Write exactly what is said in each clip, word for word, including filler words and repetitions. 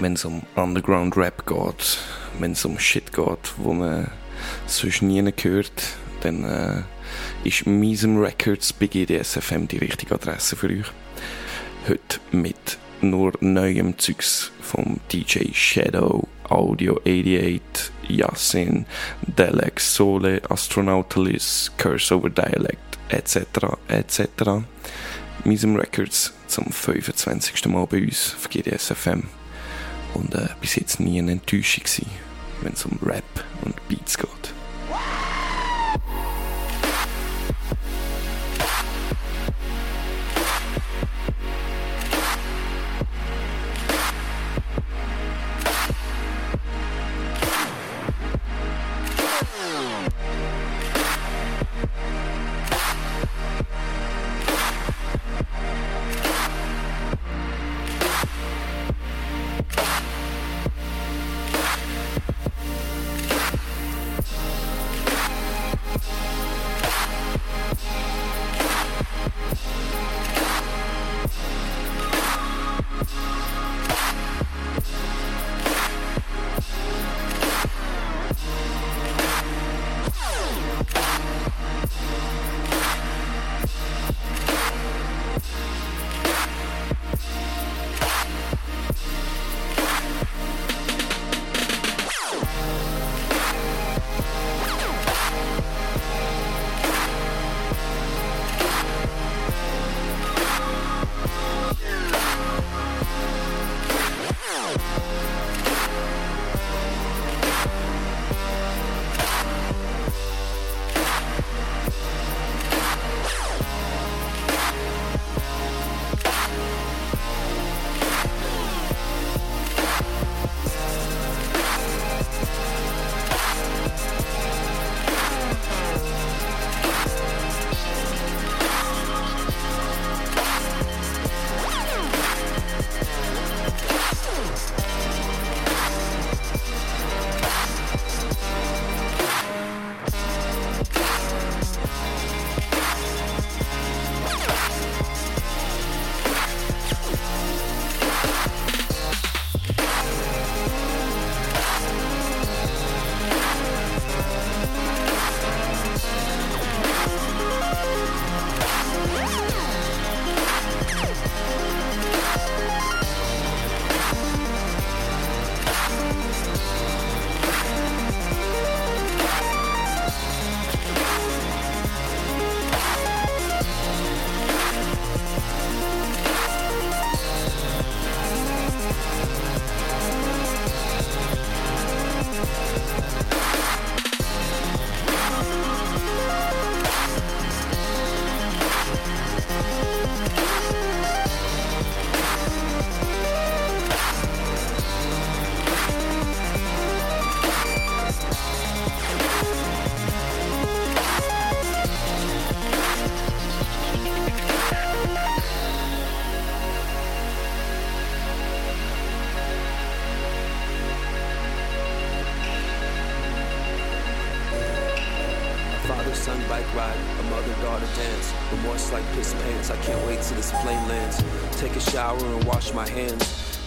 wenn es um Underground Rap geht, wenn es um Shit geht, wo man sonst nie hört, dann äh, ist MISM Records bei G D S F M die richtige Adresse für euch. Heute mit nur neuem Zeugs vom D J Shadow, Audio achtundachtzig, Yasin, Deleg, Sole, Astronautalis, Curse Over Dialect, et cetera et cetera. MISM Records zum fünfundzwanzigsten Mal bei uns auf G D S F M. Und äh, bis jetzt nie eine Enttäuschung gewesen, wenn es um Rap und Beats geht.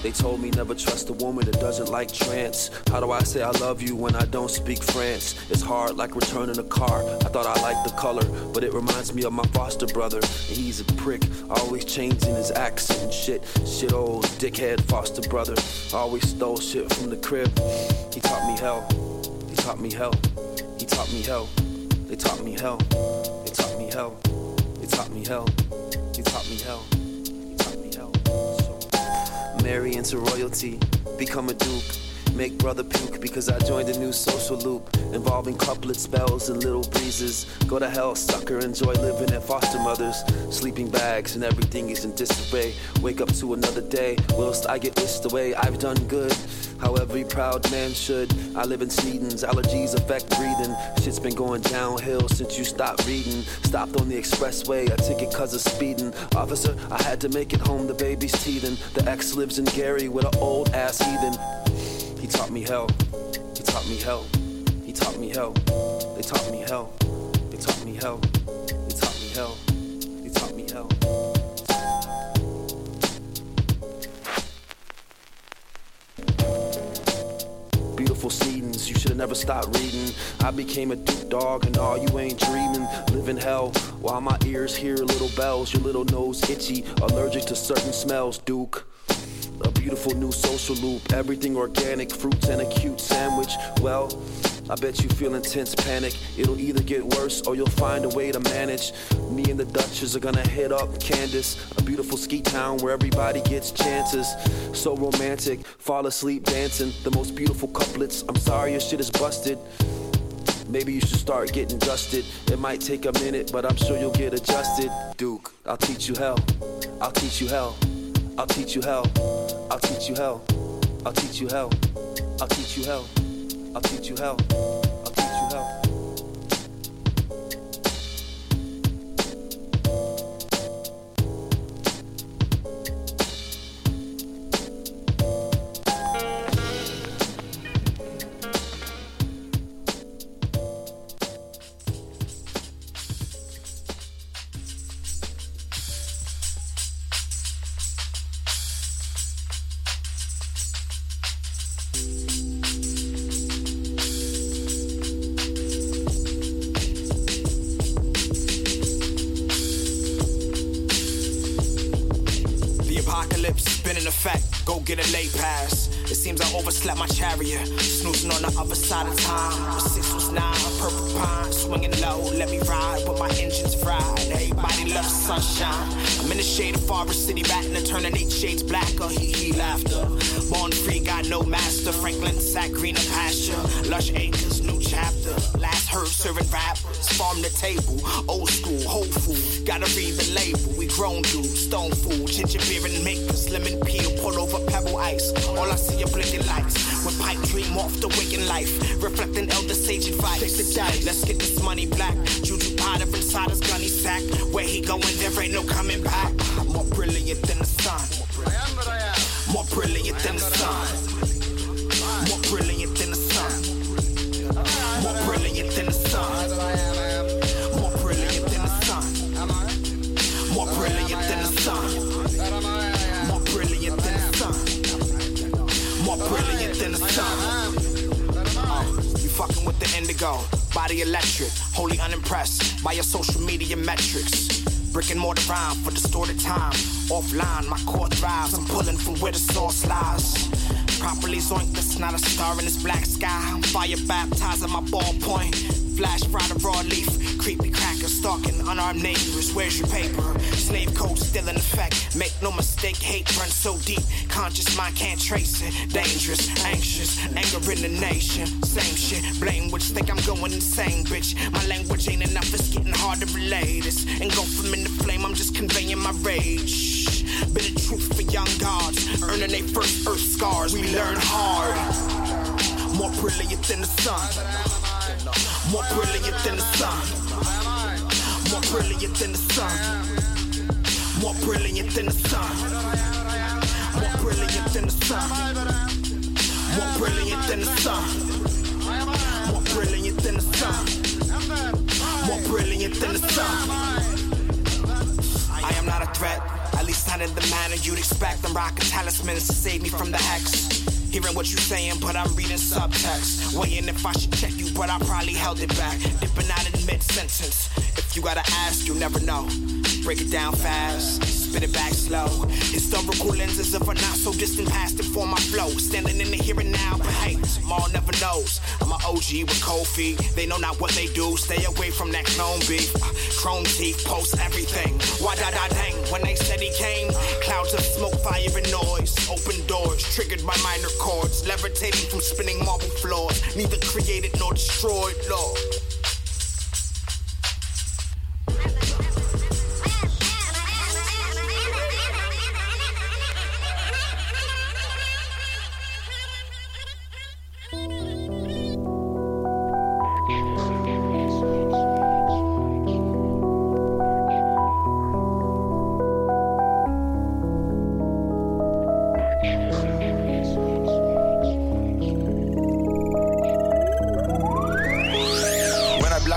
They told me never trust a woman that doesn't like trance. How do I say I love you when I don't speak France? It's hard like returning a car. I thought I liked the color, but it reminds me of my foster brother. He's a prick, always changing his accent and shit. Shit old dickhead foster brother. Always stole shit from the crib. He taught me hell. He taught me hell. He taught me hell. They taught me hell. They taught me hell. They taught me hell. He taught me hell. He taught me hell. Marry into royalty, become a duke, make brother puke because I joined a new social loop involving couplet spells and little breezes. Go to hell, sucker, enjoy living at foster mothers, sleeping bags, and everything is in disarray. Wake up to another day, whilst I get whisked away. I've done good, how every proud man should. I live in Sneedens, allergies affect breathing. Shit's been going downhill since you stopped reading. Stopped on the expressway, a ticket cause of speeding. Officer, I had to make it home, the baby's teething. The ex lives in Gary with an old ass heathen. He taught me hell, he taught me hell, he taught me hell. They taught me hell, they taught me hell, they taught me hell, they taught me hell. beautiful Sneedens. You should've never stopped reading. I became a deep dog and all you ain't dreaming. Live in hell while my ears hear little bells. Your little nose itchy, allergic to certain smells, Duke. A beautiful new social loop. Everything organic, fruits and a cute sandwich. Well, I bet you feel intense panic. It'll either get worse or you'll find a way to manage. Me and the Dutchess are gonna hit up Candace, a beautiful ski town where everybody gets chances. So romantic, fall asleep dancing. The most beautiful couplets. I'm sorry your shit is busted. Maybe you should start getting dusted. It might take a minute, but I'm sure you'll get adjusted. Duke, I'll teach you hell. I'll teach you hell. I'll teach you hell. I'll teach you hell. I'll teach you hell. I'll teach you hell. I'll teach you how. I'll teach you how. Get a late pass. It seems I overslept my chariot. Snoozing on the other side of time. With six was nine, purple pine. Swinging low, let me ride, but my engine's fried. Everybody loves sunshine. I'm in the shade of Forest City, Ratna, turning eight shades blacker. He he laughter. Born free, got no master. Franklin sack, greener pasture. Lush acres, new chapter. Last heard serving rappers. Farm the table, old school, whole food. Gotta read the label. We grown dudes, stone food. Ginger beer and makers, lemon peel, pull over pebble ice. All I see are blinking lights. When pipe dream off the waking life, reflecting elder sage advice. Take the dice. Let's get this money black. Juju Potter inside his gunny sack. Where he going, there ain't no coming back. More brilliant than the sun. I am what I am. More brilliant than the sun. More brilliant than the sun. More brilliant than the sun. Fucking with the indigo, body electric, wholly unimpressed by your social media metrics. Brick and mortar rhyme for distorted time. Offline, my core thrives. I'm pulling from where the source lies. Properly zoinked, it's not a star in this black sky. I'm fire baptizing my ballpoint. Flash fried a raw leaf. Creepy crackers stalking unarmed neighbors. Where's your paper? Slave code still in effect. Make no mistake, hate runs so deep. Conscious mind can't trace it. Dangerous, anxious, anger in the nation. Same shit, blame which think I'm going insane, bitch. My language ain't enough, it's getting hard to relate. It's engulfing in the flame, I'm just conveying my rage. Bit of truth for young gods, earning their first earth scars. We learn hard. More brilliant than the sun. More brilliant than the sun. More brilliant than the sun. More brilliant than the sun. More brilliant than the sun. More brilliant than the sun. More brilliant than the sun. More brilliant than the sun. I am not a threat, at least not in the manner you'd expect. I'm rocking talismans to save me from the hex. Hearing what you're saying, but I'm reading subtext. Weighing if I should check you, but I probably held it back. Dipping out in mid-sentence. If you gotta ask, you'll never know. Break it down fast, spit it back slow. Historical lenses of a not-so-distant past inform my flow. Standing in the here and now, but hey, tomorrow never knows. I'm an O G with Kofi. They know not what they do. Stay away from that clone beef. Uh, chrome teeth, post everything. Why da da dang? When they said he came, clouds of smoke, fire, and noise. Open doors, triggered by minor chords. Levitating from spinning marble floors. Neither created nor destroyed, Lord.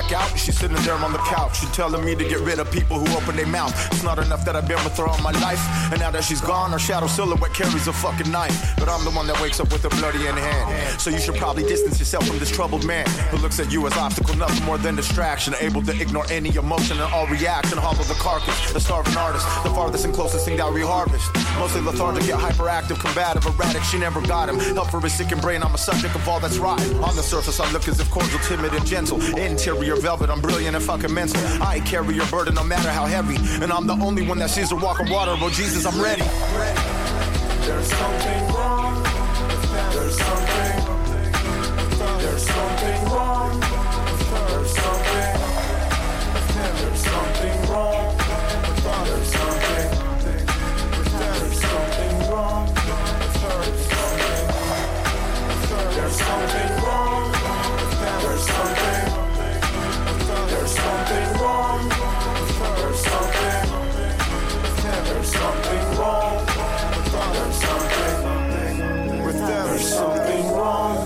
back out, she's sitting there on the couch. She's telling me to get rid of people who open their mouth. It's not enough that I've been with her all my life, and now that she's gone, her shadow silhouette carries a fucking knife. But I'm the one that wakes up with a bloody in hand. So you should probably distance yourself from this troubled man who looks at you as obstacle, nothing more than distraction, able to ignore any emotion and all reaction. Hollow the carcass, the starving artist, the farthest and closest thing that we harvest. Mostly lethargic, yet hyperactive, combative, erratic. She never got him. Help for his sickened brain. I'm a subject of all that's rotten. On the surface, I look as if cordial, timid, and gentle. Interior velvet, I'm brilliant and fucking mental. I carry your burden, no matter how heavy. And I'm the only one that sees her walk on water. Oh Jesus, I'm ready. There's something wrong. There's something. There's something wrong. There's something. There's something wrong. There's something. There's something wrong. There's something. There's something wrong. There's something. There's something wrong. There's something. There's something wrong. There's something. With them, there's something wrong.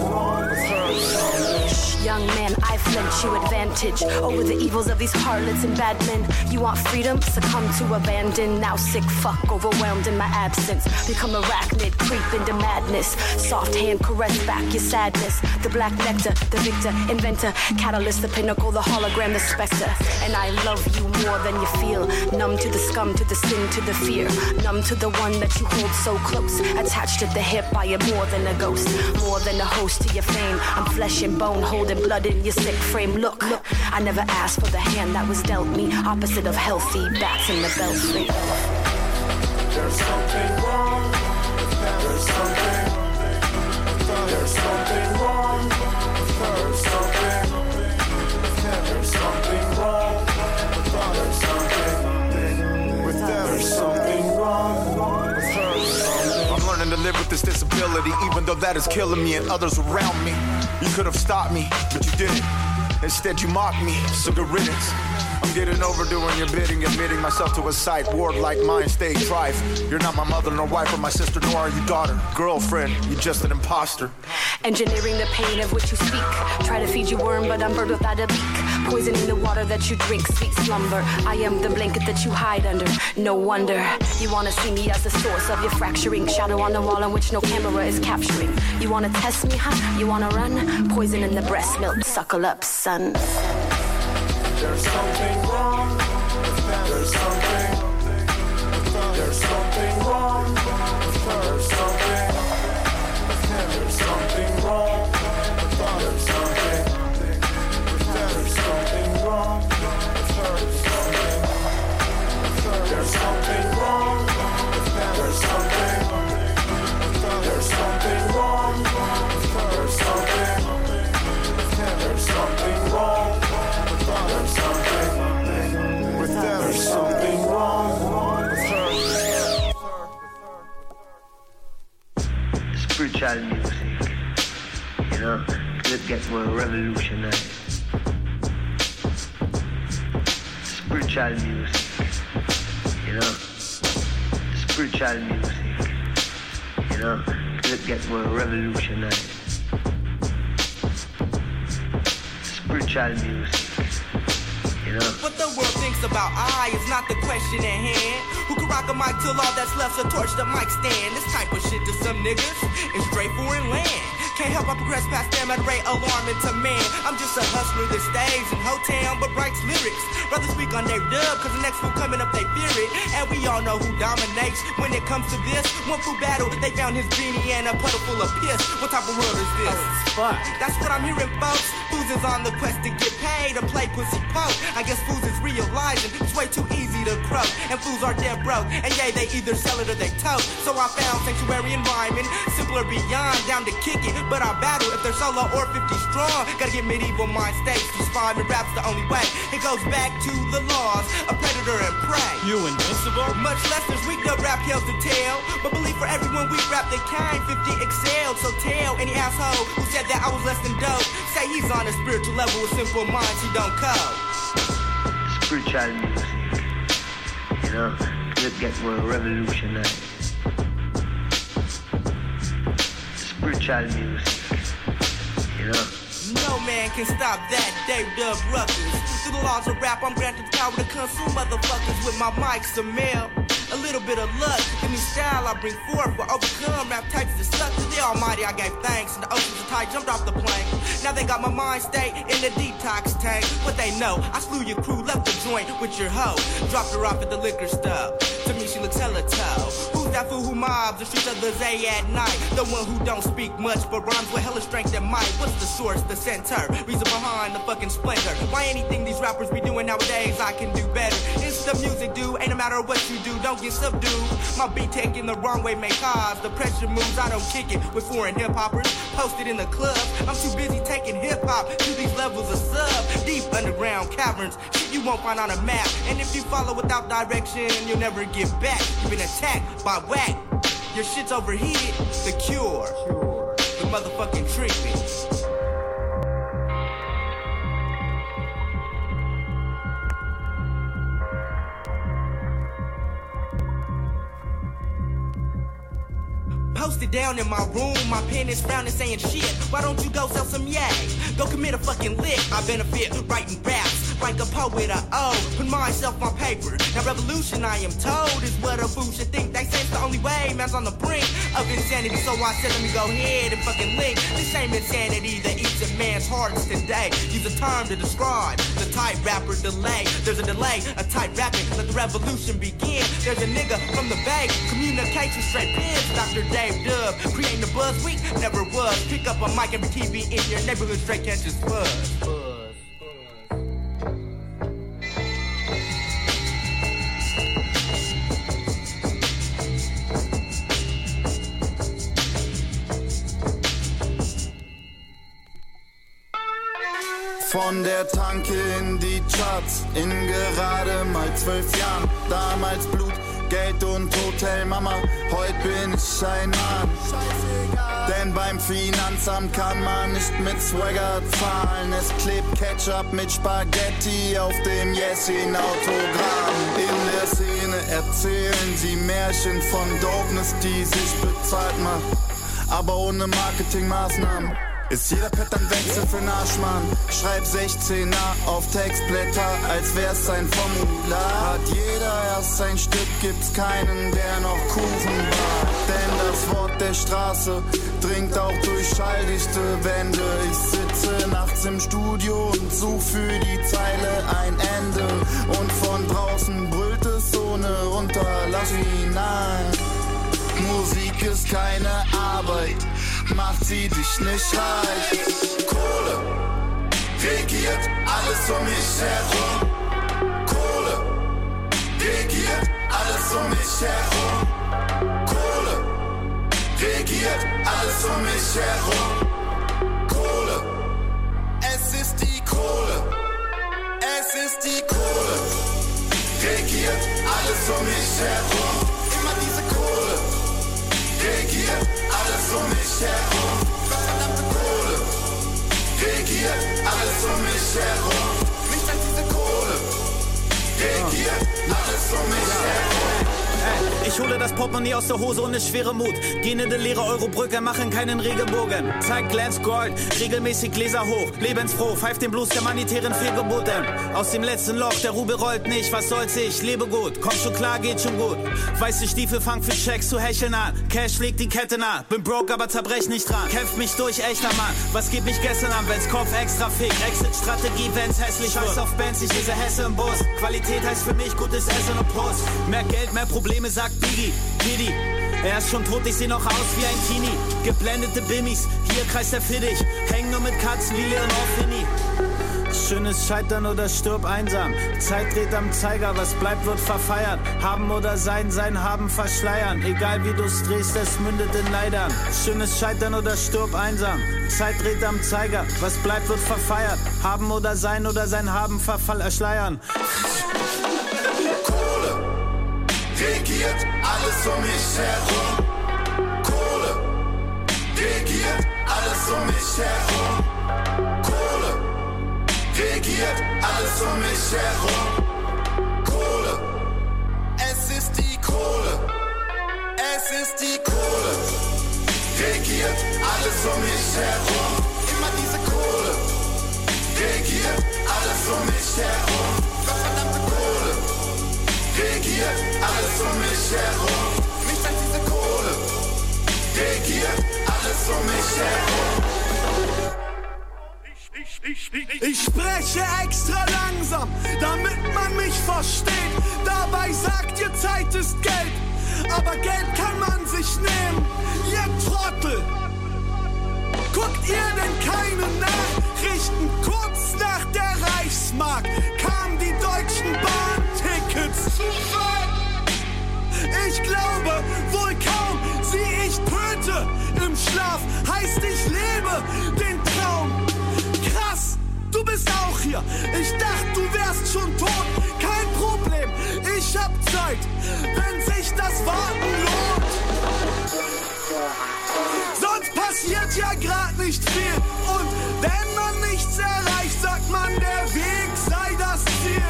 There's something. Young man, I flinch, you advantage over the evils of these harlots and bad men. You want freedom? Succumb to abandon. Now sick fuck, overwhelmed in my absence. Become arachnid, creep into madness. Soft hand caress back your sadness. The black nectar, the victor, inventor, catalyst, the pinnacle, the hologram, the specter. And I love you more than you feel. Numb to the scum, to the sin, to the fear. Numb to the one that you hold so close. Attached at the hip, I am more than a ghost, more than a host to your fame. I'm flesh and bone, holding blood in your sick frame. Look, look, I never asked for the hand that was dealt me. Opposite of healthy, bats in the belfry. There's something wrong. There's something. There's something wrong. There's something. There's something wrong. There's something. With them, there's something wrong. With her, I'm learning to live with this disability, even though that is killing me and others around me. You could have stopped me, but you didn't. Instead, you mocked me, so good riddance. I'm getting overdoing your bidding, admitting myself to a sight. Ward like mine, stay trife. You're not my mother, nor wife, or my sister, nor are you daughter. Girlfriend, you're just an imposter. Engineering the pain of which you speak. Try to feed you worm, but I'm bird without a beak. Poisoning the water that you drink, sweet slumber. I am the blanket that you hide under. No wonder you want to see me as the source of your fracturing. Shadow on the wall on which no camera is capturing. You want to test me, huh? You want to run? Poison in the breast milk, suckle up, son. There's something wrong. There's something. There's something wrong. There's something. There's something wrong. There's something. There's something wrong. There's something. There's something wrong. There's something. There's something wrong. There's something. There's something wrong. There's something with them. There's something wrong with her. Spiritual music, you know, could get more revolutionary. Spiritual music, you know, spiritual music, you know, could get more revolutionary. Spiritual music. What the world thinks about I is not the question at hand. Who can rock a mic till all that's left's a torch, the mic stand? This type of shit to some niggas is straight foreign land. Can't help but progress past them at rate alarming to man. I'm just a hustler that stays in Hotown but writes lyrics. Brothers speak on Dave Dub cause the next fool coming up they fear it. And we all know who dominates when it comes to this. One fool battle, they found his beanie and a puddle full of piss. What type of world is this? Oh, fuck. That's what I'm hearing, folks. Fools is on the quest to get paid to play pussy poke. I guess fools is realizing it's way too easy to croak. And fools are dead broke. And yay, they either sell it or they tote. So I found sanctuary and rhyming. Simpler beyond, down to kick it. But I battle if they're solo or fifty strong. Gotta get medieval mind states to spawn. And rap's the only way. It goes back to the laws of predator and prey. You invincible? Much less there's weak dub rap tales to tell. But believe for everyone we rap that kind, fifty excelled. So tell any asshole who said that I was less than dope. Say he's on a spiritual level with simple minds he don't code. Spiritual music, you know, could get more revolutionary. Spiritual music, you know, No man can stop that, Dave Dub Ruckus. Through the laws of rap, I'm granted the power to consume motherfuckers with my mics, a meal, a little bit of luck. Any style I bring forth will overcome rap types that suck. To the almighty I gave thanks, and the oceans are tight, jumped off the plane. Now they got my mind state in the detox tank. What they know, I slew your crew, left the joint with your hoe. Dropped her off at the liquor store. To me she looks hella tough. Who's that fool who mobs the streets of the Zay at night? The one who don't speak much, but rhymes with hella strength and might. What's the source, the center, reason behind the fucking splendor? Why anything these rappers be doing nowadays I can do better. It's the music, dude, ain't no matter what you do, don't get subdued. My beat taking the wrong way may cause the pressure moves. I don't kick it with foreign hip-hoppers posted in the club. I'm too busy taking hip-hop to these levels of sub. Deep underground caverns, shit you won't find on a map. And if you follow without direction, you'll never get back. You've been attacked by whack. Your shit's overheated. The cure, the motherfucking treatment. Posted down in my room, my pen is frowning saying shit. Why don't you go sell some yags? Go commit a fucking lick. I benefit writing raps like a poet or O. Put myself on paper. Now revolution, I am told, is what a fool should think. They say it's the only way, man's on the brink of insanity. So I said let me go ahead and fucking link. This ain't insanity that eats a man's hearts today. Use a term to describe the type rapper delay. There's a delay, a type rapping. Let the revolution begin. There's a nigga from the Bay. Communication straight pins, Doctor Dave Dub, creating the buzz we never was. Pick up a mic and T V in your neighborhood, straight catches buzz. Buzz. Von der Tanke in die Charts, in gerade mal zwölf Jahren, damals Blut, Geld und Hotel, Mama, heute bin ich ein Mann. Scheißegal. Denn beim Finanzamt kann man nicht mit Swagger zahlen. Es klebt Ketchup mit Spaghetti auf dem Yasin-Autogramm. In der Szene erzählen sie Märchen von Dopeness, die sich bezahlt macht, aber ohne Marketingmaßnahmen. Ist jeder Patternwechsel für 'n Arschmann? Schreib sechzehner auf Textblätter, als wär's ein Formular. Hat jeder erst sein Stück, gibt's keinen, der noch Kuchen backt. Denn das Wort der Straße dringt auch durch schalldichte Wände. Ich sitze nachts im Studio und such für die Zeile ein Ende. Und von draußen brüllt es ohne Unterlass hinein. Musik ist keine Arbeit, macht sie dich nicht reich. Kohle regiert alles um mich herum. Kohle regiert alles um mich herum. Kohle regiert alles um mich herum. Kohle, es ist die Kohle, es ist die Kohle. Regiert alles um mich herum. Immer diese Kohle. Regiert alles um mich herum. Verdammte Kohle. Regiert alles um mich herum. Nicht als diese Kohle. Regiert alles um mich herum. Ich hole das Portemonnaie aus der Hose und es schwere Mut. Gähnende leere Eurobrücke machen keinen Regenbogen. Zeig Glance Gold, regelmäßig Gläser hoch. Lebensfroh, pfeift den Blues der humanitären Fehlgebote. Aus dem letzten Loch, der Rubel rollt nicht, was soll's, ich lebe gut. Komm schon klar, geht schon gut. Weiße Stiefel fang für Checks zu hecheln an. Cash legt die Kette nah, bin broke, aber zerbrech nicht dran. Kämpf mich durch, echter Mann. Was geht mich gestern an, wenn's Kopf extra fick? Exit-Strategie, wenn's hässlich wird. Scheiß auf Bands, ich lese Hesse im Bus. Qualität heißt für mich gutes Essen und Prost. Mehr Geld, mehr Probleme. Probleme, sagt Biggie, Diddy. Er ist schon tot, ich seh noch aus wie ein Kini. Geblendete Bimmis, hier kreist er für dich. Häng nur mit Katzen wie Leon auf. Schönes Scheitern oder stirb einsam. Zeit dreht am Zeiger, was bleibt wird verfeiert. Haben oder sein, sein Haben verschleiern. Egal wie du's drehst, es mündet in Leidern. Schönes Scheitern oder stirb einsam. Zeit dreht am Zeiger, was bleibt wird verfeiert. Haben oder sein oder sein Haben verschleiern. Regiert alles um mich herum. Kohle regiert alles um mich herum. Kohle regiert alles um mich herum. Kohle, es ist die Kohle, es ist die Kohle. Regiert alles um mich herum. Immer is a cooler. Gig hier, alle um mich herum. Verdammte Kohle. Gig hier, alle um mich herum. Mich sagt diese Kohle. Gig hier, alle um mich herum. Ich, ich, ich, ich spreche extra langsam, damit man mich versteht. Dabei sagt ihr, Zeit ist Geld, aber Geld kann man sich nehmen. Ihr Trottel, guckt ihr denn keine Nachrichten? Kurz nach der Reichsmark kamen die deutschen Bahntickets. Zufall! Ich glaube wohl kaum, sieh ich töte im Schlaf, heißt ich lebe den Traum. Krass, du bist auch hier. Ich dachte, du wärst schon tot. Kein Problem, ich hab Zeit, wenn sich das Warten lohnt. Sonst passiert ja grad nicht viel. Und wenn man nichts erreicht, sagt man, der Weg sei das Ziel.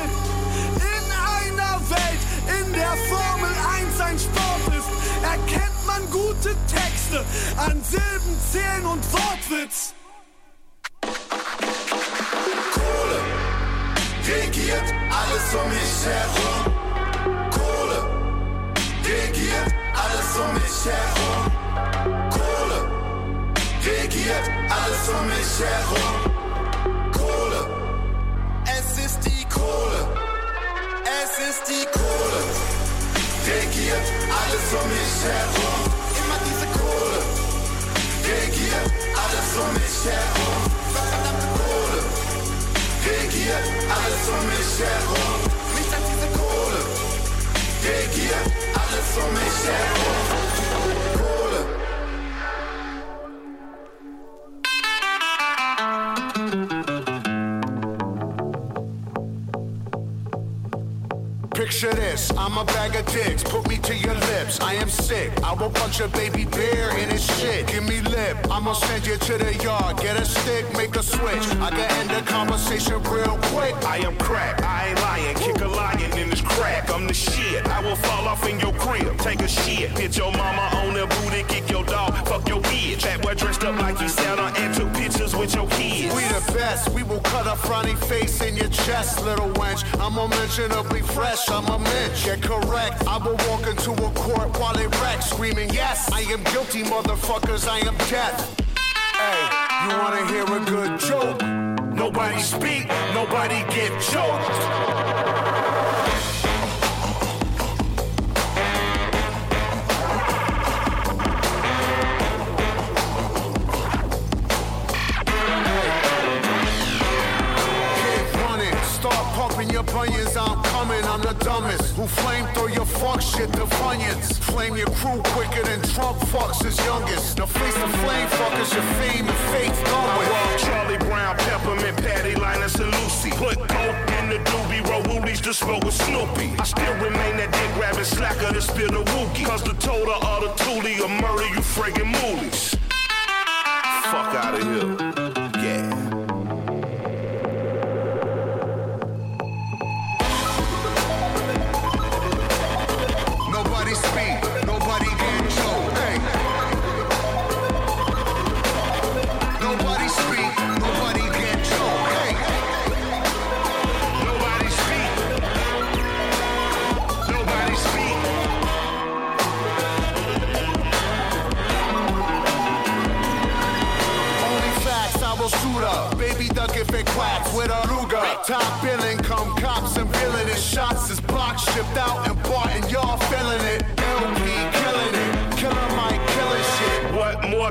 In einer Welt, in der Formel eins ein Sport ist, erkennt man gute Texte an Silben, Zählen und Wortwitz. Kohle regiert alles um mich herum. Kohle regiert alles um mich herum. Kohle regiert alles um mich herum. Kohle, es ist die Kohle. Es ist die Kohle. Regiert alles um mich herum. Immer diese Kohle. Regiert alles um mich herum. Verdammte Kohle. Regiert alles um mich herum. Mich sagt diese Kohle. Regiert alles um mich herum. Kohle. Picture this, I'm a bag of dicks, put me to your lips, I am sick, I will punch a baby bear in his shit, give me lip, I'ma send you to the yard, get a stick, make a switch, I can end the conversation real quick, I am crack, I ain't lying, kick a lion in this crack, I'm the shit, I will fall off in your crib, take a shit, hit your mama on the booty, kick your dog, fuck your bitch, that boy dressed up like you sound on and took pictures with your kids, we the best, we will cut a frowny face in your chest, little wench, I'ma mention a be fresh, I'm a mensch, yeah, correct. I will walk into a court while it wrecks, screaming, yes, I am guilty, motherfuckers, I am death. Hey, you wanna hear a good joke? Nobody speak, nobody get choked. Keep running, start pumping your bunions, I'm coming, I'm the dumbest. Who flamethrow your fuck shit, the Funyuns. Flame your crew quicker than Trump fucks his youngest. Now face the flame, fuckers, your fame and fate's going. I walk Charlie Brown, Peppermint Patty, Linus and Lucy. Put coke in the doobie, roll woolies to smoke with Snoopy. I still remain that dick rabbit slacker that spill the wookie. Cause the total of the toolie will murder you friggin' moolies. Fuck outta here. Baby duck if it quacks with a Ruger. Top billing, come cops and villain and shots is box shipped out and bought and y'all feeling it. L P killing it, killer Mike killing shit. What more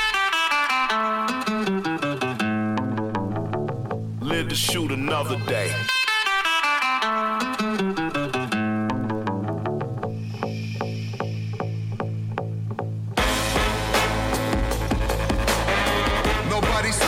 Live to shoot another day. Nobody speak.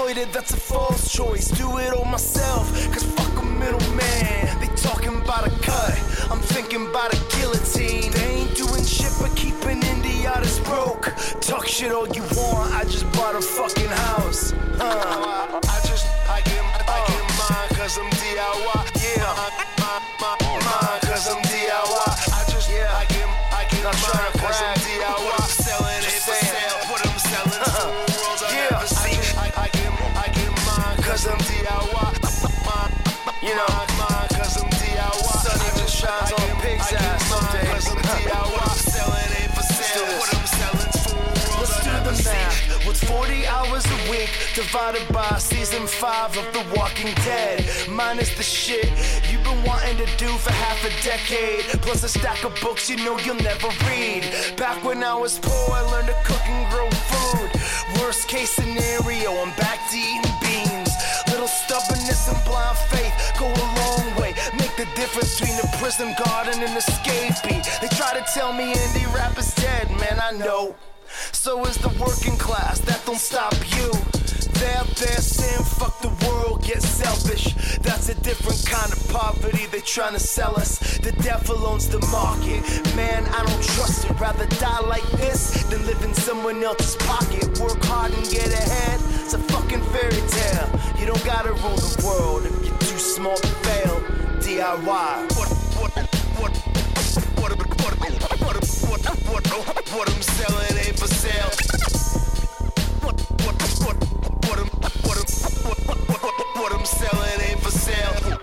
exploited, that's a false choice. Do it all myself, cause fuck a middleman. They talking about a cut, I'm thinking about a guillotine. They ain't doing shit but keeping India that's broke. Talk shit all you want, I just bought a fucking house. Uh. I just, I get, I get mine cause I'm D I Y. Yeah, mine, mine, mine cause I'm D I Y. I just, yeah, I get, I get mine cause I'm D I Y. Selling it for sale, what I'm selling to the world I've never seen. I get, I get mine cause I'm D I Y. You know, mine cause I'm D I Y. Sun even shines on pig's ass someday. Cause I'm D I Y. Selling it for sale, what I'm selling to the world I've never seen. With forty hours a week, divided by season five of The Walking Dead, minus the shit you've been wanting to do for half a decade, plus a stack of books you know you'll never read. Back when I was poor, I learned to cook and grow food. Worst case scenario, I'm back to eating beans. Little stubbornness and blind faith go a long way. Make the difference between the prison garden and escapee. They try to tell me indie rap is dead, man, I know. So is the working class, that don't stop you. They're out there saying fuck the world, get selfish. That's a different kind of poverty they trying to sell us. The devil owns the market, man, I don't trust it. Rather die like this than live in someone else's pocket. Work hard and get ahead, it's a fucking fairy tale. You don't gotta rule the world if you're too small to fail. D I Y. What, what, what, what, what, what, what, what, what, what I'm selling ain't for sale. What what what what I'm what I'm what what what what what I'm selling ain't for sale.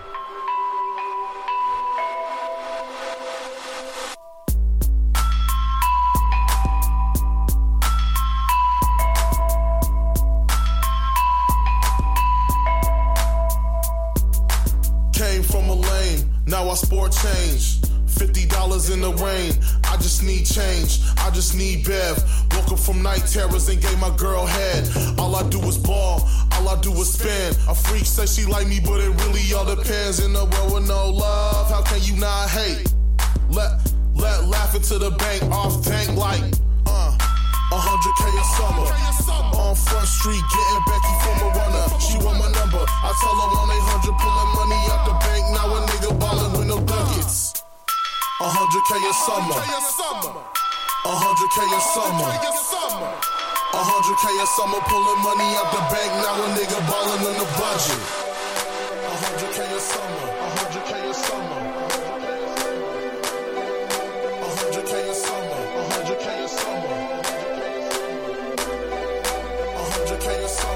Came from a lane, now I sport change. Fifty dollars in the rain. I just need change. I just need Bev. Woke up from night terrors and gave my girl head. All I do is ball. All I do is spin. A freak says she like me, but it really all depends. In a world with no love, how can you not hate? Let let laugh into the bank off tank like uh. one hundred K a summer. On Front Street, getting Becky from a runner. She want my number. I tell her on a hundred, pulling money out the bank. Now a nigga ballin' with no ducats. one hundred K a summer. one hundred K a summer. one hundred K a summer, pulling money out the bank. Now a nigga ballin' on the budget. one hundred K a summer. one hundred K a summer. one hundred K a summer. one hundred K a summer. one hundred K a summer. one hundred K a summer.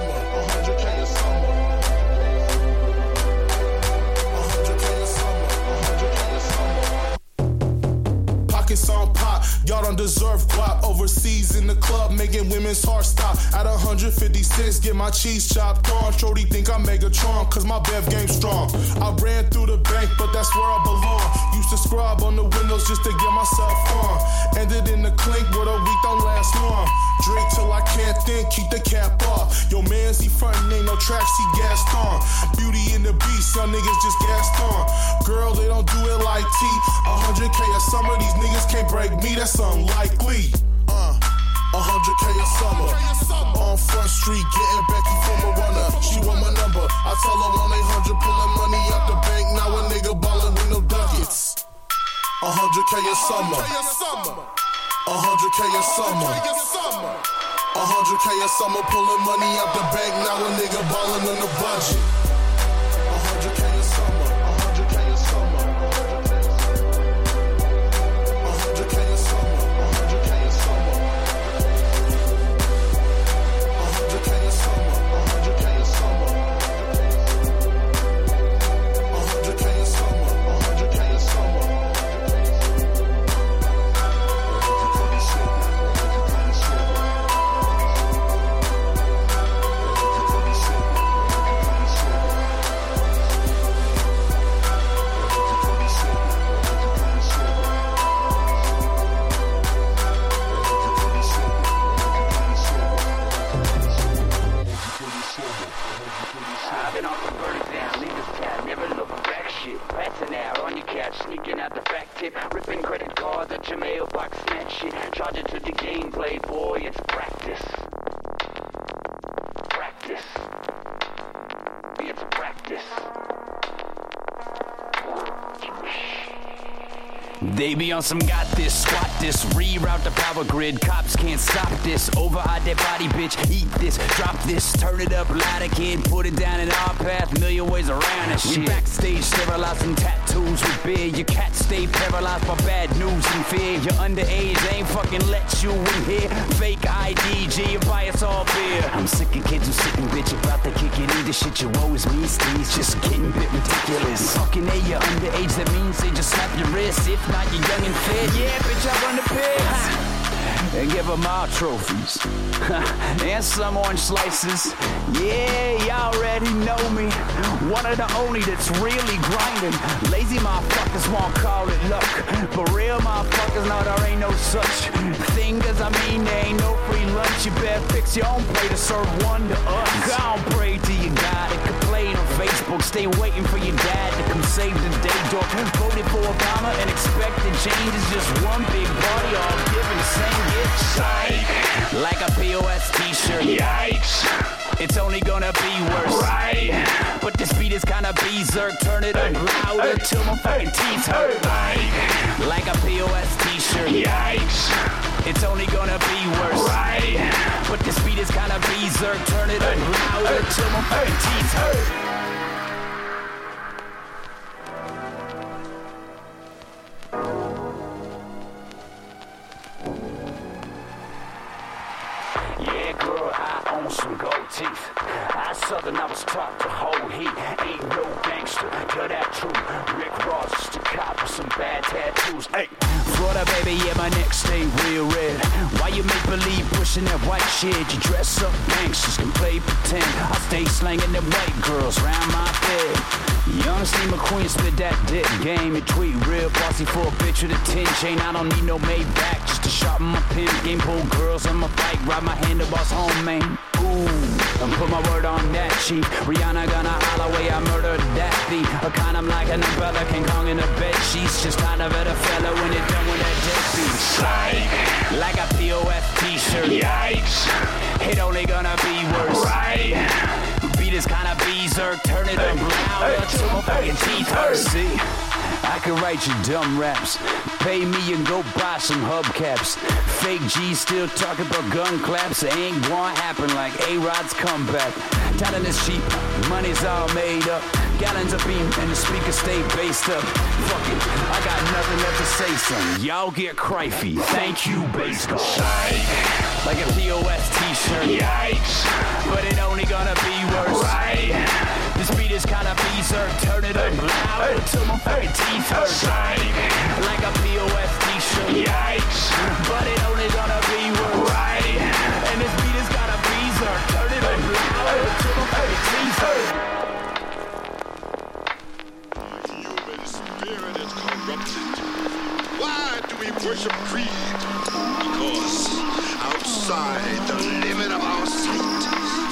On pop, y'all don't deserve guap. Overseas in the club, making women's heart stop. At one hundred fifty-six, get my cheese chopped on. Shorty think I'm Megatron, cause my Bev game strong. I ran through the bank, but that's where I belong. Used to scrub on the windows just to get myself on. Ended in the clink, but a week don't last long. Drink till I can't think, keep the cap off. Yo man's he frontin', ain't no tracks, he gassed on. Beauty and the Beast, some niggas just gassed on. Girl, they don't do it like T. one hundred K a summer, these niggas can't break me, that's unlikely. Uh, one hundred K a summer. On Front Street, getting Becky from a runner. She want my number. I tell her one eight hundred, pulling money out the bank. Now a nigga ballin' with no ducats. one hundred K a summer. one hundred K a summer. one hundred K a summer, pulling money out the bank. Now a nigga ballin' on the budget. one hundred K a summer. one hundred K a summer. Charge it to the gameplay, boy, it's practice. Practice. practice. They be on some got this, squat this, reroute the power grid. Cops can't stop this, over out that body, bitch. Eat this, drop this, turn it up louder, kid. Put it down in our path, million ways around this shit. We backstage, sterilizing tattoos with beer. Your cat stay paralyzed by bad news and fear. Your underage ain't fucking let you in here. Fake I D G, you buy us all beer. I'm sick of kids who sitting, bitch, about to kick it in. This shit, your woe is me, Steve. Just getting bit ridiculous. Fucking A, you're underage, that means they just slap your wrist. If not, you're young and fit. Yeah, bitch, I run the pits. And give them all trophies. And some orange slices. Yeah, y'all already know me. One of the only that's really grinding. Lazy motherfuckers won't call it luck. But real motherfuckers, no, there ain't no such thing. Cause I mean, there ain't no free lunch. You better fix your own plate to serve one to us. I don't pray to you, God. It could on Facebook, stay waiting for your dad to come save the day. Dog voted for Obama and expected change is just one big party all given the same bitch. Psych. Like a P O S t-shirt. Yikes. It's only gonna be worse. Right. But this beat is kinda berserk. Turn it up louder hey. Till my fucking teeth hurt. Hey. Like a P O S t-shirt. Yikes. It's only gonna be worse. Right. But this beat is kinda berserk. Turn it up louder hey. Till my fucking teeth hurt. Yeah, girl, I own some gold teeth. I southern, I was taught to hold heat. Ain't no gangster, tell that truth. Rick Ross, just a cop with some bad tattoos. Hey. Florida, baby, yeah, my neck stay real red. Why you make believe pushing that white shit? You dress up gangsters, can play pretend. I stay slanging them white girls round my bed. Young Steve McQueen spit that dick game and tweet real bossy for a bitch with a tin chain. I don't need no Maybach just to sharpen my pen. Game pull girls on my bike, ride my handlebars home, man. Ooh, and put my word on that chief. Rihanna gonna holler way I murdered that thief. A condom like an umbrella, King Kong in a bed. She's just kind of at a fella when it done with that dick beat. Psych. Like a P O F t-shirt. Yikes. It only gonna be worse. Right. Beat is kinda berserk. Turn it up louder till my fucking teeth hurt. See, I can write you dumb raps. Pay me and go buy some hubcaps. Fake G still talking about gun claps. It ain't gonna happen like A-Rod's comeback. Talent is cheap, money's all made up. Gallons of beam and the speakers stay based up. Fuck it, I got nothing left to say, son. Y'all get crifey. Thank you, baseball. Psych. Like a P O S t-shirt. Yikes. But it only gonna be worse. Right. This beat is kinda berserk. Turn it up loud till my fucking teeth hurt. Psych. Like a P O S t-shirt. Yikes. But it only gonna be worse. Right. And this beat is kinda berserk. Turn it up loud till my fucking teeth hurt. Human spirit is corrupted. Why do we worship creed? Because outside the limit of our sight,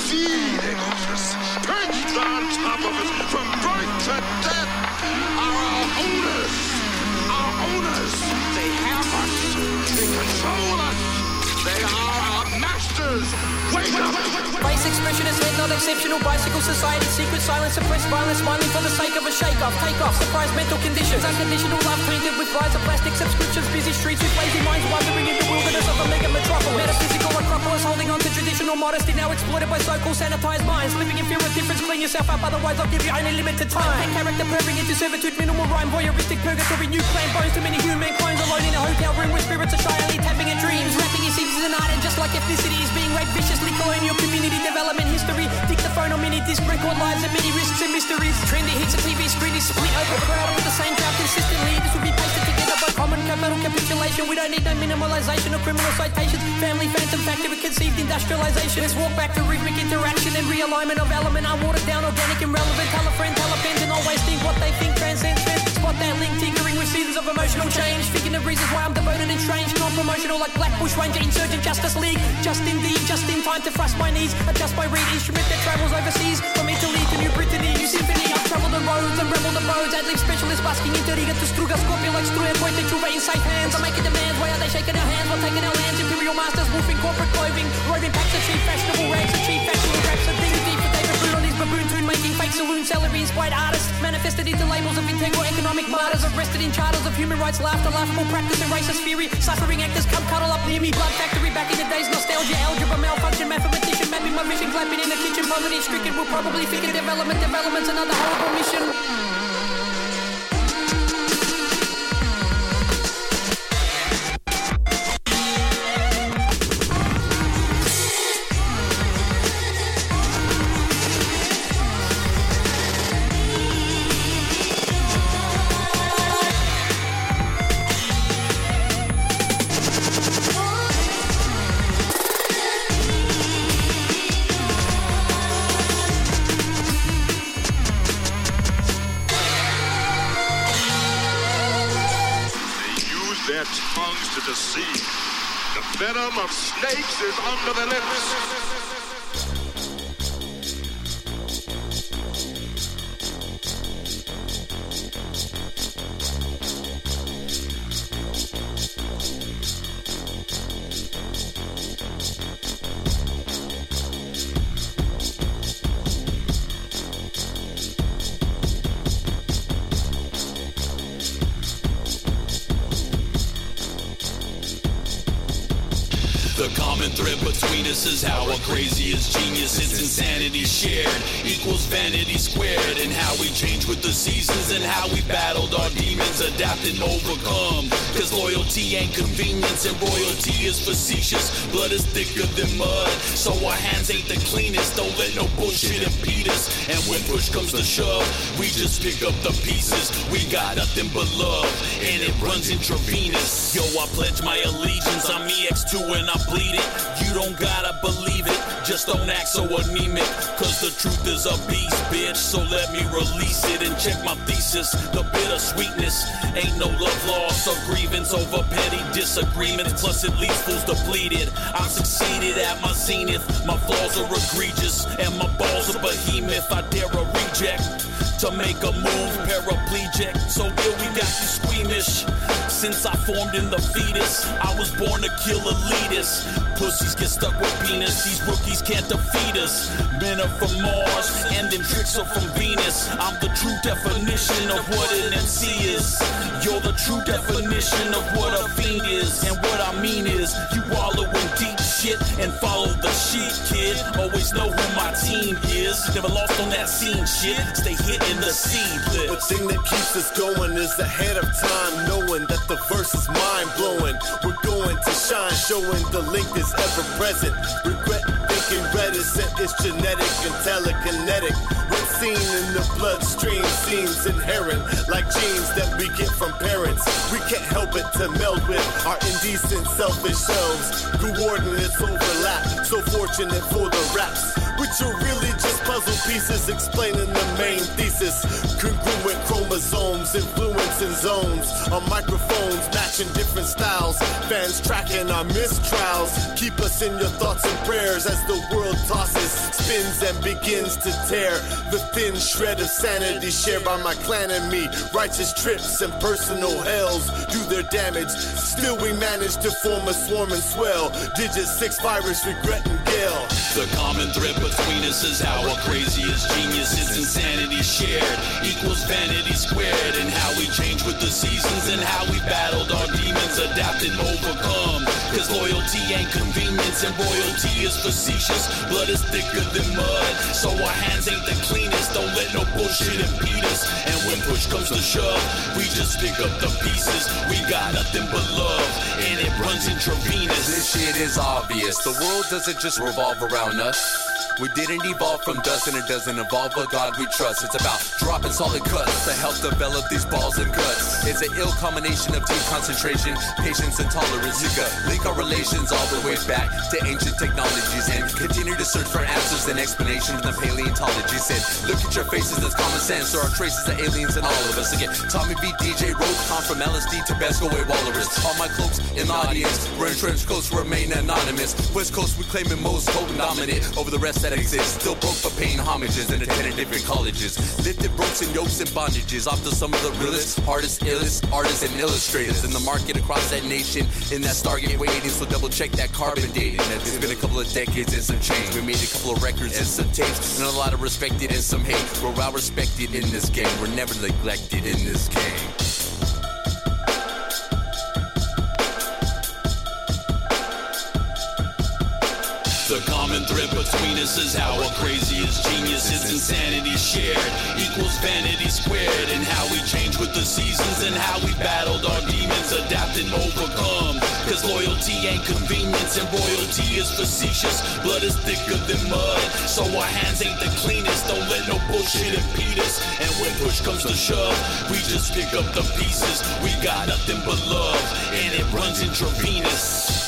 feeding off us. Perched on top of us from birth to death are our owners. Our owners. They have us. They control us. They are our masters. Wait up. Race expression is yet not exceptional. Bicycle society, secret silence, suppressed violence, smiling for the sake of a shake-off. Take-off, surprise mental conditions. Unconditional love treated with rise of plastic subscriptions. Busy streets with lazy minds wandering in the wilderness of a mega metropolis. Metaphysical acropolis holding on to traditional modesty now exploited by so-called sanitized minds. Living in fear of difference, clean yourself up, otherwise I'll give you only limited time. Unpack character purring into servitude, minimal rhyme, voyeuristic purgatory, new clan bones to many human clones alone in a hotel room where spirits are shyly tapping at dreams. Rapping is easy than art and just like ethnicity is being raped viciously. Colonial community development history, dictaphone or mini disc, record lives and many risks and mysteries. Trendy hits a T V screen is split overcrowded with the same crowd consistently. This will be pasted together by common capital capitulation. We don't need no minimalization or criminal citations. Family phantom factory conceived industrialization. Let's walk back to rhythmic interaction and realignment of element. I watered down, organic and relevant. Tell a friend, tell a friend, and always think what they think transcends them. Spot that link, tinkering with seasons of emotional change. Thinking of reasons why I'm devoted and strange. Non-promotional like Black Bush Ranger, Insurgent Justice League. Just indeed, just in time to thrust my knees. Adjust my reed instrument that travels overseas. From Italy to New Brittany, New Symphony. I've travelled the roads and rebelled the roads. Ad-lib specialist busking into Riga to Struga. Scorpion like Struya, point the Juve in safe hands. I make a demand, why are they shaking our hands? We're taking our lands, Imperial Masters, wolfing corporate clothing. Roving packs of cheap fashionable rags, of cheap fashionable raps. And things deep for David Boone on his baboon tune making fake saloon salary-inspired artists manifested into labels of integral economic martyrs, arrested in charters of human rights laughter, laughable practice and racist theory, suffering actors come cuddle up near me, blood factory back in the days, nostalgia, algebra, malfunction, mathematician, mapping my vision, clapping in the kitchen, poverty stricken, will probably figure development, development's another horrible mission. Of snakes is under the lips. Between us is how our crazy is genius. It's insanity shared equals vanity squared. And how we change with the seasons, and how we battled our demons, adapt and overcome. Cause loyalty ain't convenience, and royalty is facetious. Blood is thicker than mud, so our hands ain't the cleanest. Don't let no bullshit impede us. And when push comes to shove, we just pick up the pieces. We got nothing but love, and it runs intravenous. Yo, I pledge my allegiance. I'm E X two and I'm bleeding. You don't gotta believe it, just don't act so anemic. Cause the truth is a beast, bitch, so let me release it. And check my thesis, the bittersweetness. Ain't no love lost or grievance over petty disagreements. Plus it leaves fools depleted. I've succeeded at my zenith. My flaws are egregious and my balls are behemoth. I dare a reject to make a move, paraplegic. So here we got you squeamish. Since I formed in the fetus, I was born to kill elitists. Pussies get stuck with penis, these rookies can't defeat us. Men are from Mars, and them tricks are from Venus. I'm the true definition of what an M C is. You're the true definition of what a fiend is. And what I mean is, you wallow in deep shit and follow the sheep, kid. Always know who my team is. Never lost on that scene shit, stay hidden in the seed list. But thing that keeps us going is ahead of time, knowing that the verse is mind-blowing. We're going to shine, showing the link is ever-present. Regret thinking reticent is genetic and telekinetic. What's seen in the bloodstream seems inherent, like genes that we get from parents. We can't help it to meld with our indecent, selfish selves. Coordinates overlap, so fortunate for the raps, which are really just puzzle pieces explaining the main thesis. Congruent chromosomes, influencing zones on microphones, matching different styles. Fans tracking our mistrials. Keep us in your thoughts and prayers as the world tosses, spins, and begins to tear the thin shred of sanity shared by my clan and me. Righteous trips and personal hells do their damage. Still we manage to form a swarm and swell. Digit six virus, regret and gale. The common thread between us is how our crazy is genius. It's insanity shared equals vanity squared. And how we change with the seasons, and how we battled our demons, adapt and overcome. Cause loyalty ain't convenience, and royalty is facetious. Blood is thicker than mud, so our hands ain't the cleanest. Don't let no bullshit impede us. And when push comes to shove, we just pick up the pieces. We got nothing but love, and it runs intravenous. This shit is obvious. The world doesn't just revolve around us. We didn't evolve from dust, and it doesn't evolve, but God we trust. It's about dropping solid cuts to help develop these balls and guts. It's an ill combination of deep concentration, patience, and tolerance. You could link our relations all the way back to ancient technologies and continue to search for answers and explanations in the paleontology. Said, look at your faces, that's common sense. There are traces of aliens in all of us. Again, Tommy B, D J Roadcon, from L S D to Besco Way Walrus. All my cloaks in the audience, we're in trench coats, remain anonymous. West Coast, we claiming most potent dominant over the rest of that exist. Still broke for paying homages and attended different colleges. Lifted ropes and yokes and bondages off to some of the realest, hardest, illest artists and illustrators in the market across that nation. In that Stargate waiting, so double check that carbon dating. It's been a couple of decades and some change. We made a couple of records and some tapes, and a lot of respected and some hate. We're well respected in this game. We're never neglected in this game. The common thread between us is how our craziest genius is insanity shared equals vanity squared, and how we change with the seasons and how we battled our demons, adapt and overcome, cause loyalty ain't convenience and royalty is facetious. Blood is thicker than mud, so our hands ain't the cleanest. Don't let no bullshit impede us, and when push comes to shove, we just pick up the pieces. We got nothing but love, and it runs intravenous.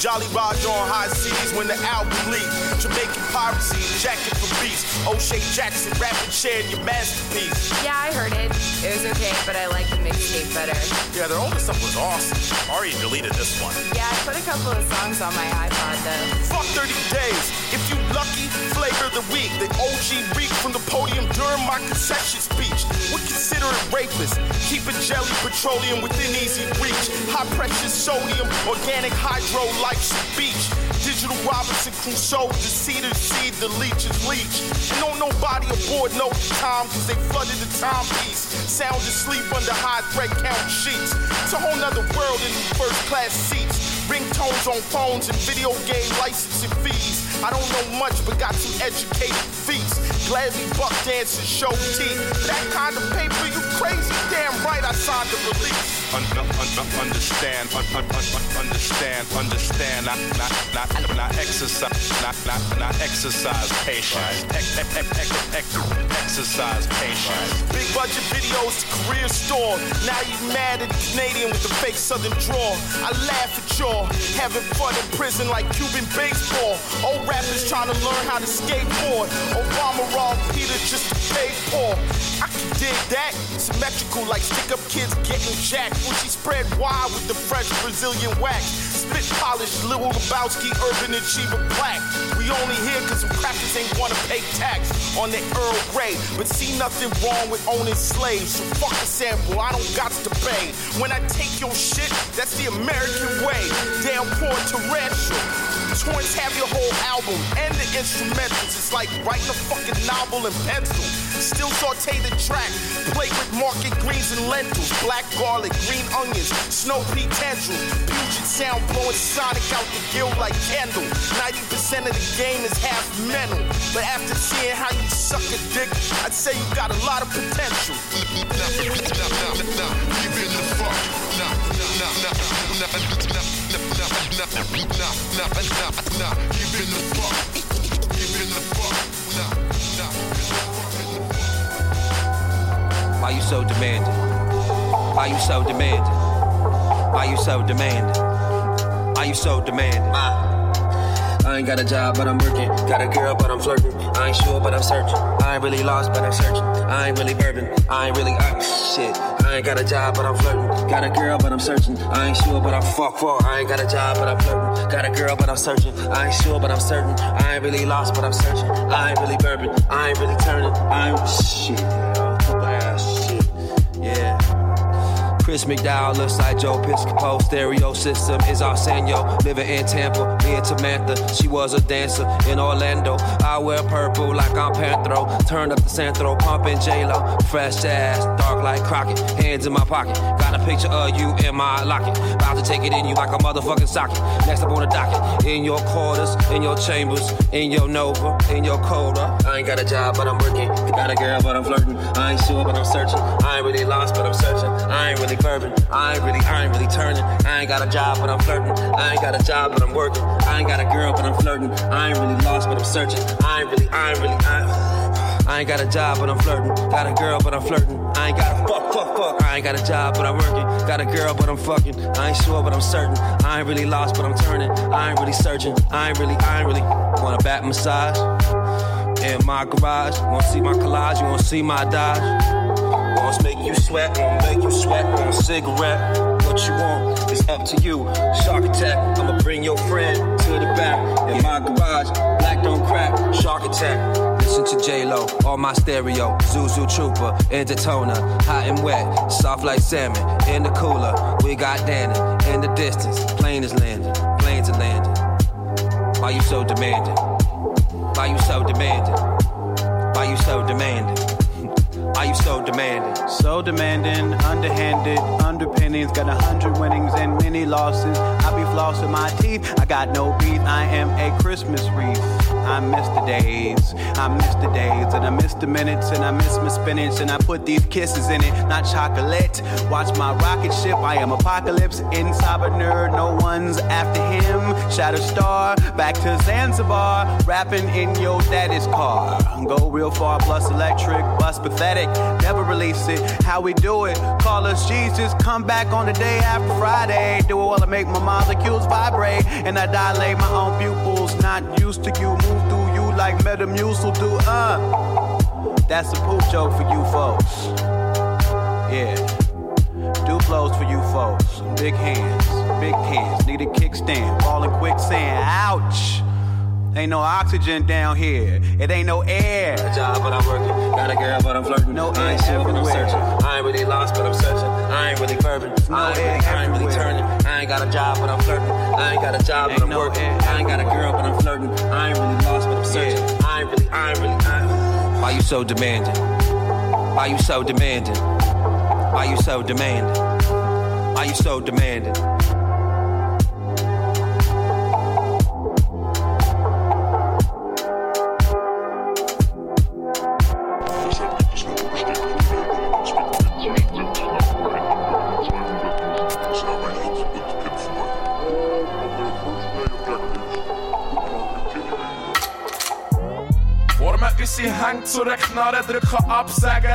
Jolly Roger on high seas when the album leaked. Jamaican piracy, jacket for beats. O'Shea Jackson rapping, sharing your masterpiece. Yeah, I heard it. It was okay, but I like the mixtape better. Yeah, their older stuff was awesome. I already deleted this one. Yeah, I put a couple of songs on my iPod though. Fuck thirty days. If you lucky, flavor the week. The O G reek from the podium during my concession speech. We're considering rapists. Keep it jelly, petroleum within easy reach. High pressure sodium, organic hydro life's a beach. Digital Robinson Crusoe, the sea to sea, the leeches leech. And don't nobody aboard no time, cause they flooded the timepiece. Sound asleep under high threat count sheets. It's a whole nother world in the first class seats. Ring tones on phones and video game licensing fees. I don't know much, but got some educated feats. Gladly buck dance and show teeth. That kind of paper, you crazy? Damn right I signed the release. Under, under, understand, un, un, un, understand, understand. Not, not, not, not exercise, not, not, not exercise patience. Ex, ex, ex, ex, ex, exercise patience. Big budget videos to career store. Now you mad at the Canadian with the fake Southern drawl. I laugh at y'all having fun in prison like Cuban baseball. Old rappers trying to learn how to skateboard. Obama raw Peter just to pay for. I can dig that. Symmetrical like stick-up kids getting jacked. When she spread wide with the fresh Brazilian wax. Spit polished Lil Lebowski urban achiever black. We only here cause some crackers ain't wanna pay tax on their Earl Grey. But see nothing wrong with owning slaves. So fuck a sample, I don't got to pay. When I take your shit, that's the American way. Damn poor torrential. Twins have your whole album and the instrumentals. It's like writing a fucking novel in pencil. Still saute the track. Play with market greens and lentils. Black garlic, green onions, snow pea tendrils. Puget Sound blowing sonic out the gill like candle. ninety percent of the game is half mental. But after seeing how you suck a dick, I'd say you got a lot of potential. Nah, nah, nah, nah. Give it the fuck. Nah, nah, nah, nah, nah, nah, nah, nah, nah. Nah, nah, give it the fuck, give it the fuck, nah, nah, nah. Why you so demanding? Why you so demanding? Why you so demanding? Why you so demanding? I ain't got a job, but I'm working. Got a girl, but I'm flirting. I ain't sure, but I'm searching. I ain't really lost, but I'm searching. I ain't really bourbon. I ain't really uh, shit. I ain't got a job, but I'm flirting. Got a girl, but I'm searching. I ain't sure, but I'm fuck for. I ain't got a job, but I'm flirting. Got a girl, but I'm searching. I ain't sure, but I'm certain. I ain't really lost, but I'm searching. I ain't really bourbon. I ain't really turning. I ain't shit. Ass shit. Yeah. Chris McDowell looks like Joe Piscopo. Stereo system is Arsenio. Living in Tampa, me and Tamantha. She was a dancer in Orlando. I wear purple like I'm Panthro. Turn up the Santro, pumping J-Lo. Fresh ass, dark like Crockett. Hands in my pocket. Got a picture of you in my locket. About to take it in you like a motherfucking socket. Next up on the docket. In your quarters, in your chambers, in your Nova, in your Coda. I ain't got a job, but I'm working. Got a girl, but I'm flirting. I ain't sure, but I'm searching. I ain't really lost, but I'm searching. I ain't really bourbon. I ain't really, I ain't really turning. I ain't got a job, but I'm flirting. I ain't got a job, but I'm working. I ain't got a girl, but I'm flirting. I ain't really lost, but I'm searching. I ain't really, I ain't really, I, I ain't got a job, but I'm flirting. Got a girl, but I'm flirting. I ain't got a fuck, fuck, fuck. I ain't got a job, but I'm working. Got a girl, but I'm fucking. I ain't sure, but I'm certain. I ain't really lost, but I'm turning. I ain't really searching. I ain't really, I ain't really. Want a back massage in my garage? Want to see my collage? You want to see my Dodge? Won't make you sweat, won't make you sweat on a cigarette. What you want is up to you. Shark attack, I'ma bring your friend to the back. In my garage, black don't crack, shark attack. Listen to J-Lo on my stereo. Zuzu Trooper in Daytona, hot and wet, soft like salmon. In the cooler, we got Danny. In the distance, plane is landing, planes are landing. Why you so demanding? Why you so demanding? Why you so demanding? Are you so demanding? So demanding, underhanded, underpinnings. Got a hundred winnings and many losses. I be flossing my teeth. I got no beef. I am a Christmas wreath. I miss the days. I miss the days. And I miss the minutes. And I miss my spinach. And I put these kisses in it. Not chocolate. Watch my rocket ship. I am apocalypse. Inside a nerd. No one's after him. Shadow star. Back to Zanzibar. Rapping in your daddy's car. Go real far. Plus electric. Bus pathetic. Never release it, how we do it. Call us Jesus, come back on the day after Friday. Do it while I make my molecules vibrate. And I dilate my own pupils. Not used to you, move through you like Metamucil do. Uh, that's a poop joke for you folks. Yeah, Duplos for you folks. Big hands, big hands. Need a kickstand, ball in quicksand. Ouch. Ain't no oxygen down here. It ain't no air. Got a job, but I'm working. Got a girl, but I'm flirting. No air. I ain't sure, but I'm searching. I ain't really lost, but I'm searching. I ain't really bourbon. No I, ain't really, I ain't really turning. I ain't got a job, but I'm flirting. I ain't got a job, ain't but I'm no working. Air. I ain't got a girl, but I'm flirting. I ain't really lost, but I'm searching. Yeah. I ain't really, I ain't really. I... Why you so demanding? Why you so demanding? Why you so demanding? Why you so demanding? bis sie hängt zu der Knarre, drücken Absagen.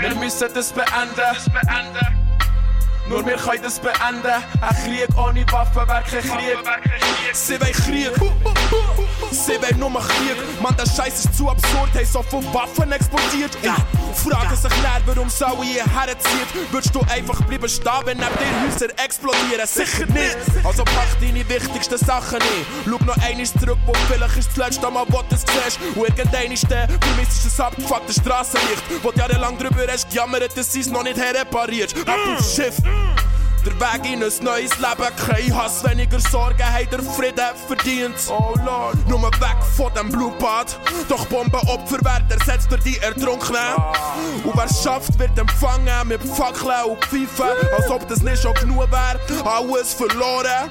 Wir müssen das beenden. Nur wir können das beenden. Ein Krieg ohne Waffen wäre kein Krieg. Sie wollen Krieg. Sie wollen nur Krieg. Mann, der Scheiß ist zu absurd, hey, so viele Waffen exportiert. Ja. Fragen sich näher, warum Saul hierher zieht. Würdest du einfach bleiben stehen, wenn neben dir Häuser explodieren? Sicher nicht! Also pack deine wichtigsten Sachen ein. Schau noch einmal zurück, wo vielleicht ist das letzte Mal, wo du es siehst. Und irgendwann ist der, für mich ist das abgefuckte Strassenlicht, wo du jahrelang drüber hast gejammert, dass sie es noch nicht herrepariert. Ab aufs Schiff! Der Weg in ein neues Leben, kein Hass, weniger Sorgen, hat der Frieden verdient. Oh Lord, nur weg von dem Blutbad. Doch Bombenopfer werden ersetzt durch die Ertrunkenen. Und wer schafft, wird empfangen mit Fackeln und Pfeifen, als ob das nicht schon genug wäre. Alles verloren,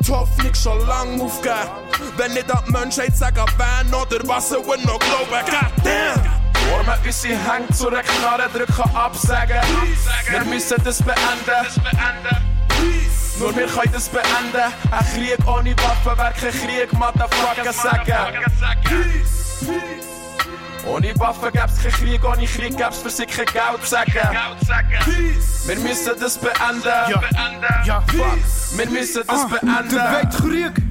die Hoffnung schon lang aufgegeben. Wenn nicht an die Menschheit sagen, wen oder was sie noch glauben. Goddamn! Warme Üsse hängt zu der Knarre, drücken Absagen. Wir müssen das beenden. Nur wir können das beenden. Ein Krieg ohne Waffen wäre kein Krieg, Motherfucker sagen. Ohne Waffen gäb's kein Krieg, ohne Krieg gäb's für sich kein Geld sagen. Wir müssen das beenden. Ja, fuck. Wir müssen das beenden. Der Weg Krieg.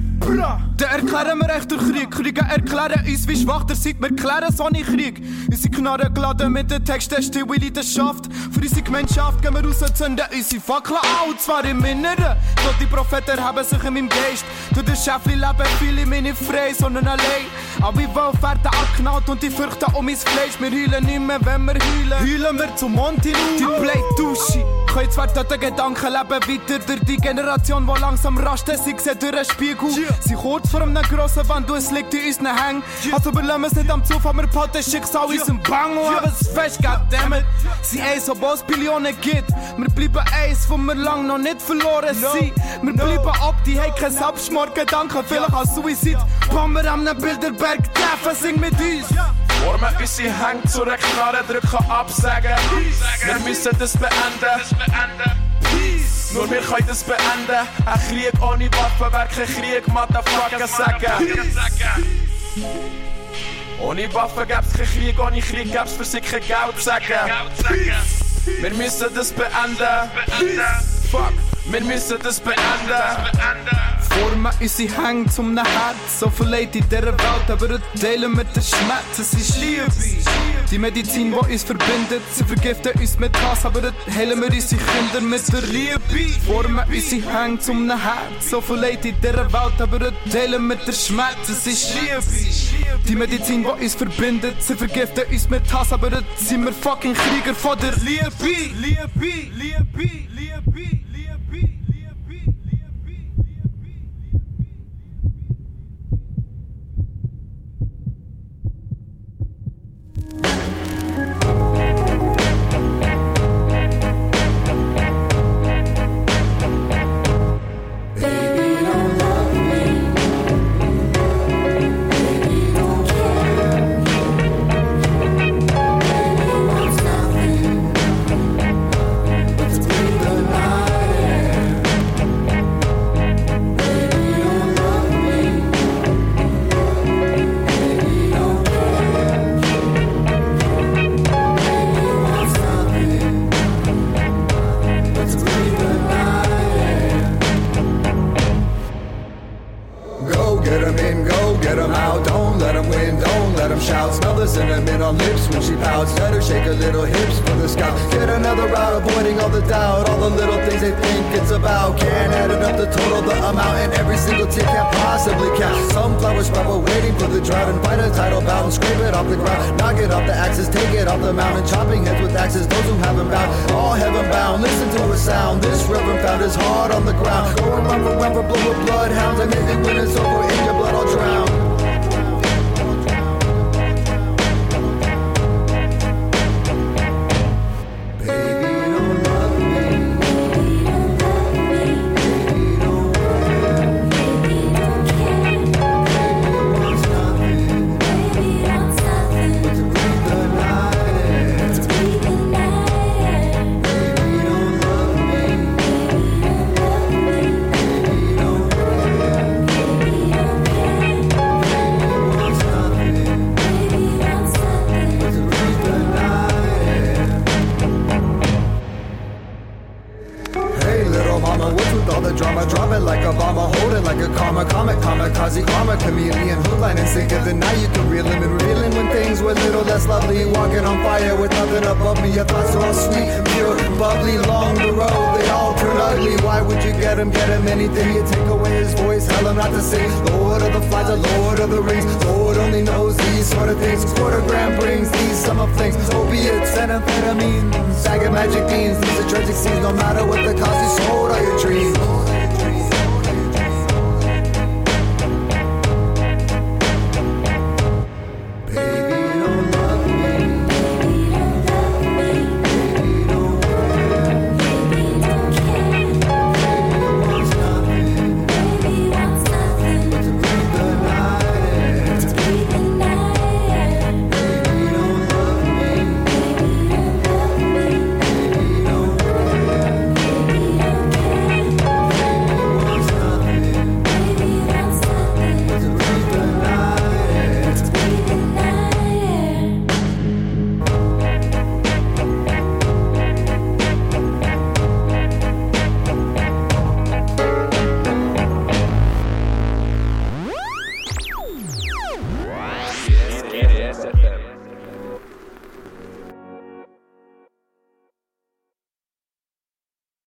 Dann erklären wir echt den Krieg. Kriege erklären uns, wie schwach der seid. Wir klären so einen Krieg. Unsere Knarren geladen mit den Texten, stille Leidenschaft. Für unsere Gemeinschaft gehen wir raus und zünden unsere Fackeln an. Und zwar im Inneren. Doch die Propheten erheben sich in meinem Geist. Durch das Schäfli leben viele meine frei, sondern allein. Alle Wölfe werden abgeknallt und die fürchten um mein Fleisch. Wir heulen nicht mehr, wenn wir heulen. Heulen wir zu Monty Roux. Die Blade-Dusche. Können zwar dort den Gedanken leben weiter. Durch die Generation, die langsam rastet, sie sehen durch den Spiegel. Yeah. Sie kurz vor einem grossen Wand und es liegt in unseren Hängen. Yeah. Also überlassen wir es nicht am Zufall, wir behalten das Schicksal in yeah. unserem Bang. Und haben es fest, goddammit. Sie eins, obwohl es Billionen gibt. Wir bleiben eins, wo wir lang noch nicht verloren no. sind. Wir no. bleiben ab, die no. haben keinen Selbstmordgedanken, vielleicht als Suizid. Wenn wir an einem Bilderberg treffen, sing mit uns. Yeah. Warme Üsse hängt zu einer Knarre, drücken Absagen. Wir müssen das beenden. Peace. Nur wir können das beenden. Ein Krieg ohne Waffen wäre kein Krieg, Motherfucker sagen. Ohne Waffen gäb's kein Krieg, ohne Krieg gäb's für sich kein Geld sagen. Wir müssen das beenden. Peace. Fuck, wir müssen das beenden. Formen unsere Hänge zum Herz, so viel Leid in dieser Welt, aber teilen wir den Schmerz, es ist Liebe. Die Medizin, die uns verbindet, sie vergiften uns mit Hass, aber heilen wir unsere Kinder mit der Liebe. Formen unsere Hänge zum Herz, so viel Leid in dieser Welt, aber teilen wir den Schmerz, es ist Liebe. Die Medizin, die uns verbindet, sie vergiften uns mit Hass, aber sind wir fucking Krieger von der Liebe. Liebe, Liebe, Liebe, Liebe. karma, comic, kamikaze, armor, chameleon, hoodline, and sick of the night. You can reel him and reeling when things were little less lovely. Walking on fire with nothing above me. Your thoughts are all sweet, pure, bubbly. Long the road, they all turn ugly. Why would you get him, get him anything? You take away his voice, tell him not to sing. Lord of the flies, the Lord of the rings. Lord only knows these sort of things. Quarter gram brings these summer flings. Opiates, amphetamines, bag of magic beans. These are tragic scenes. No matter what the cost, you sold all your dreams.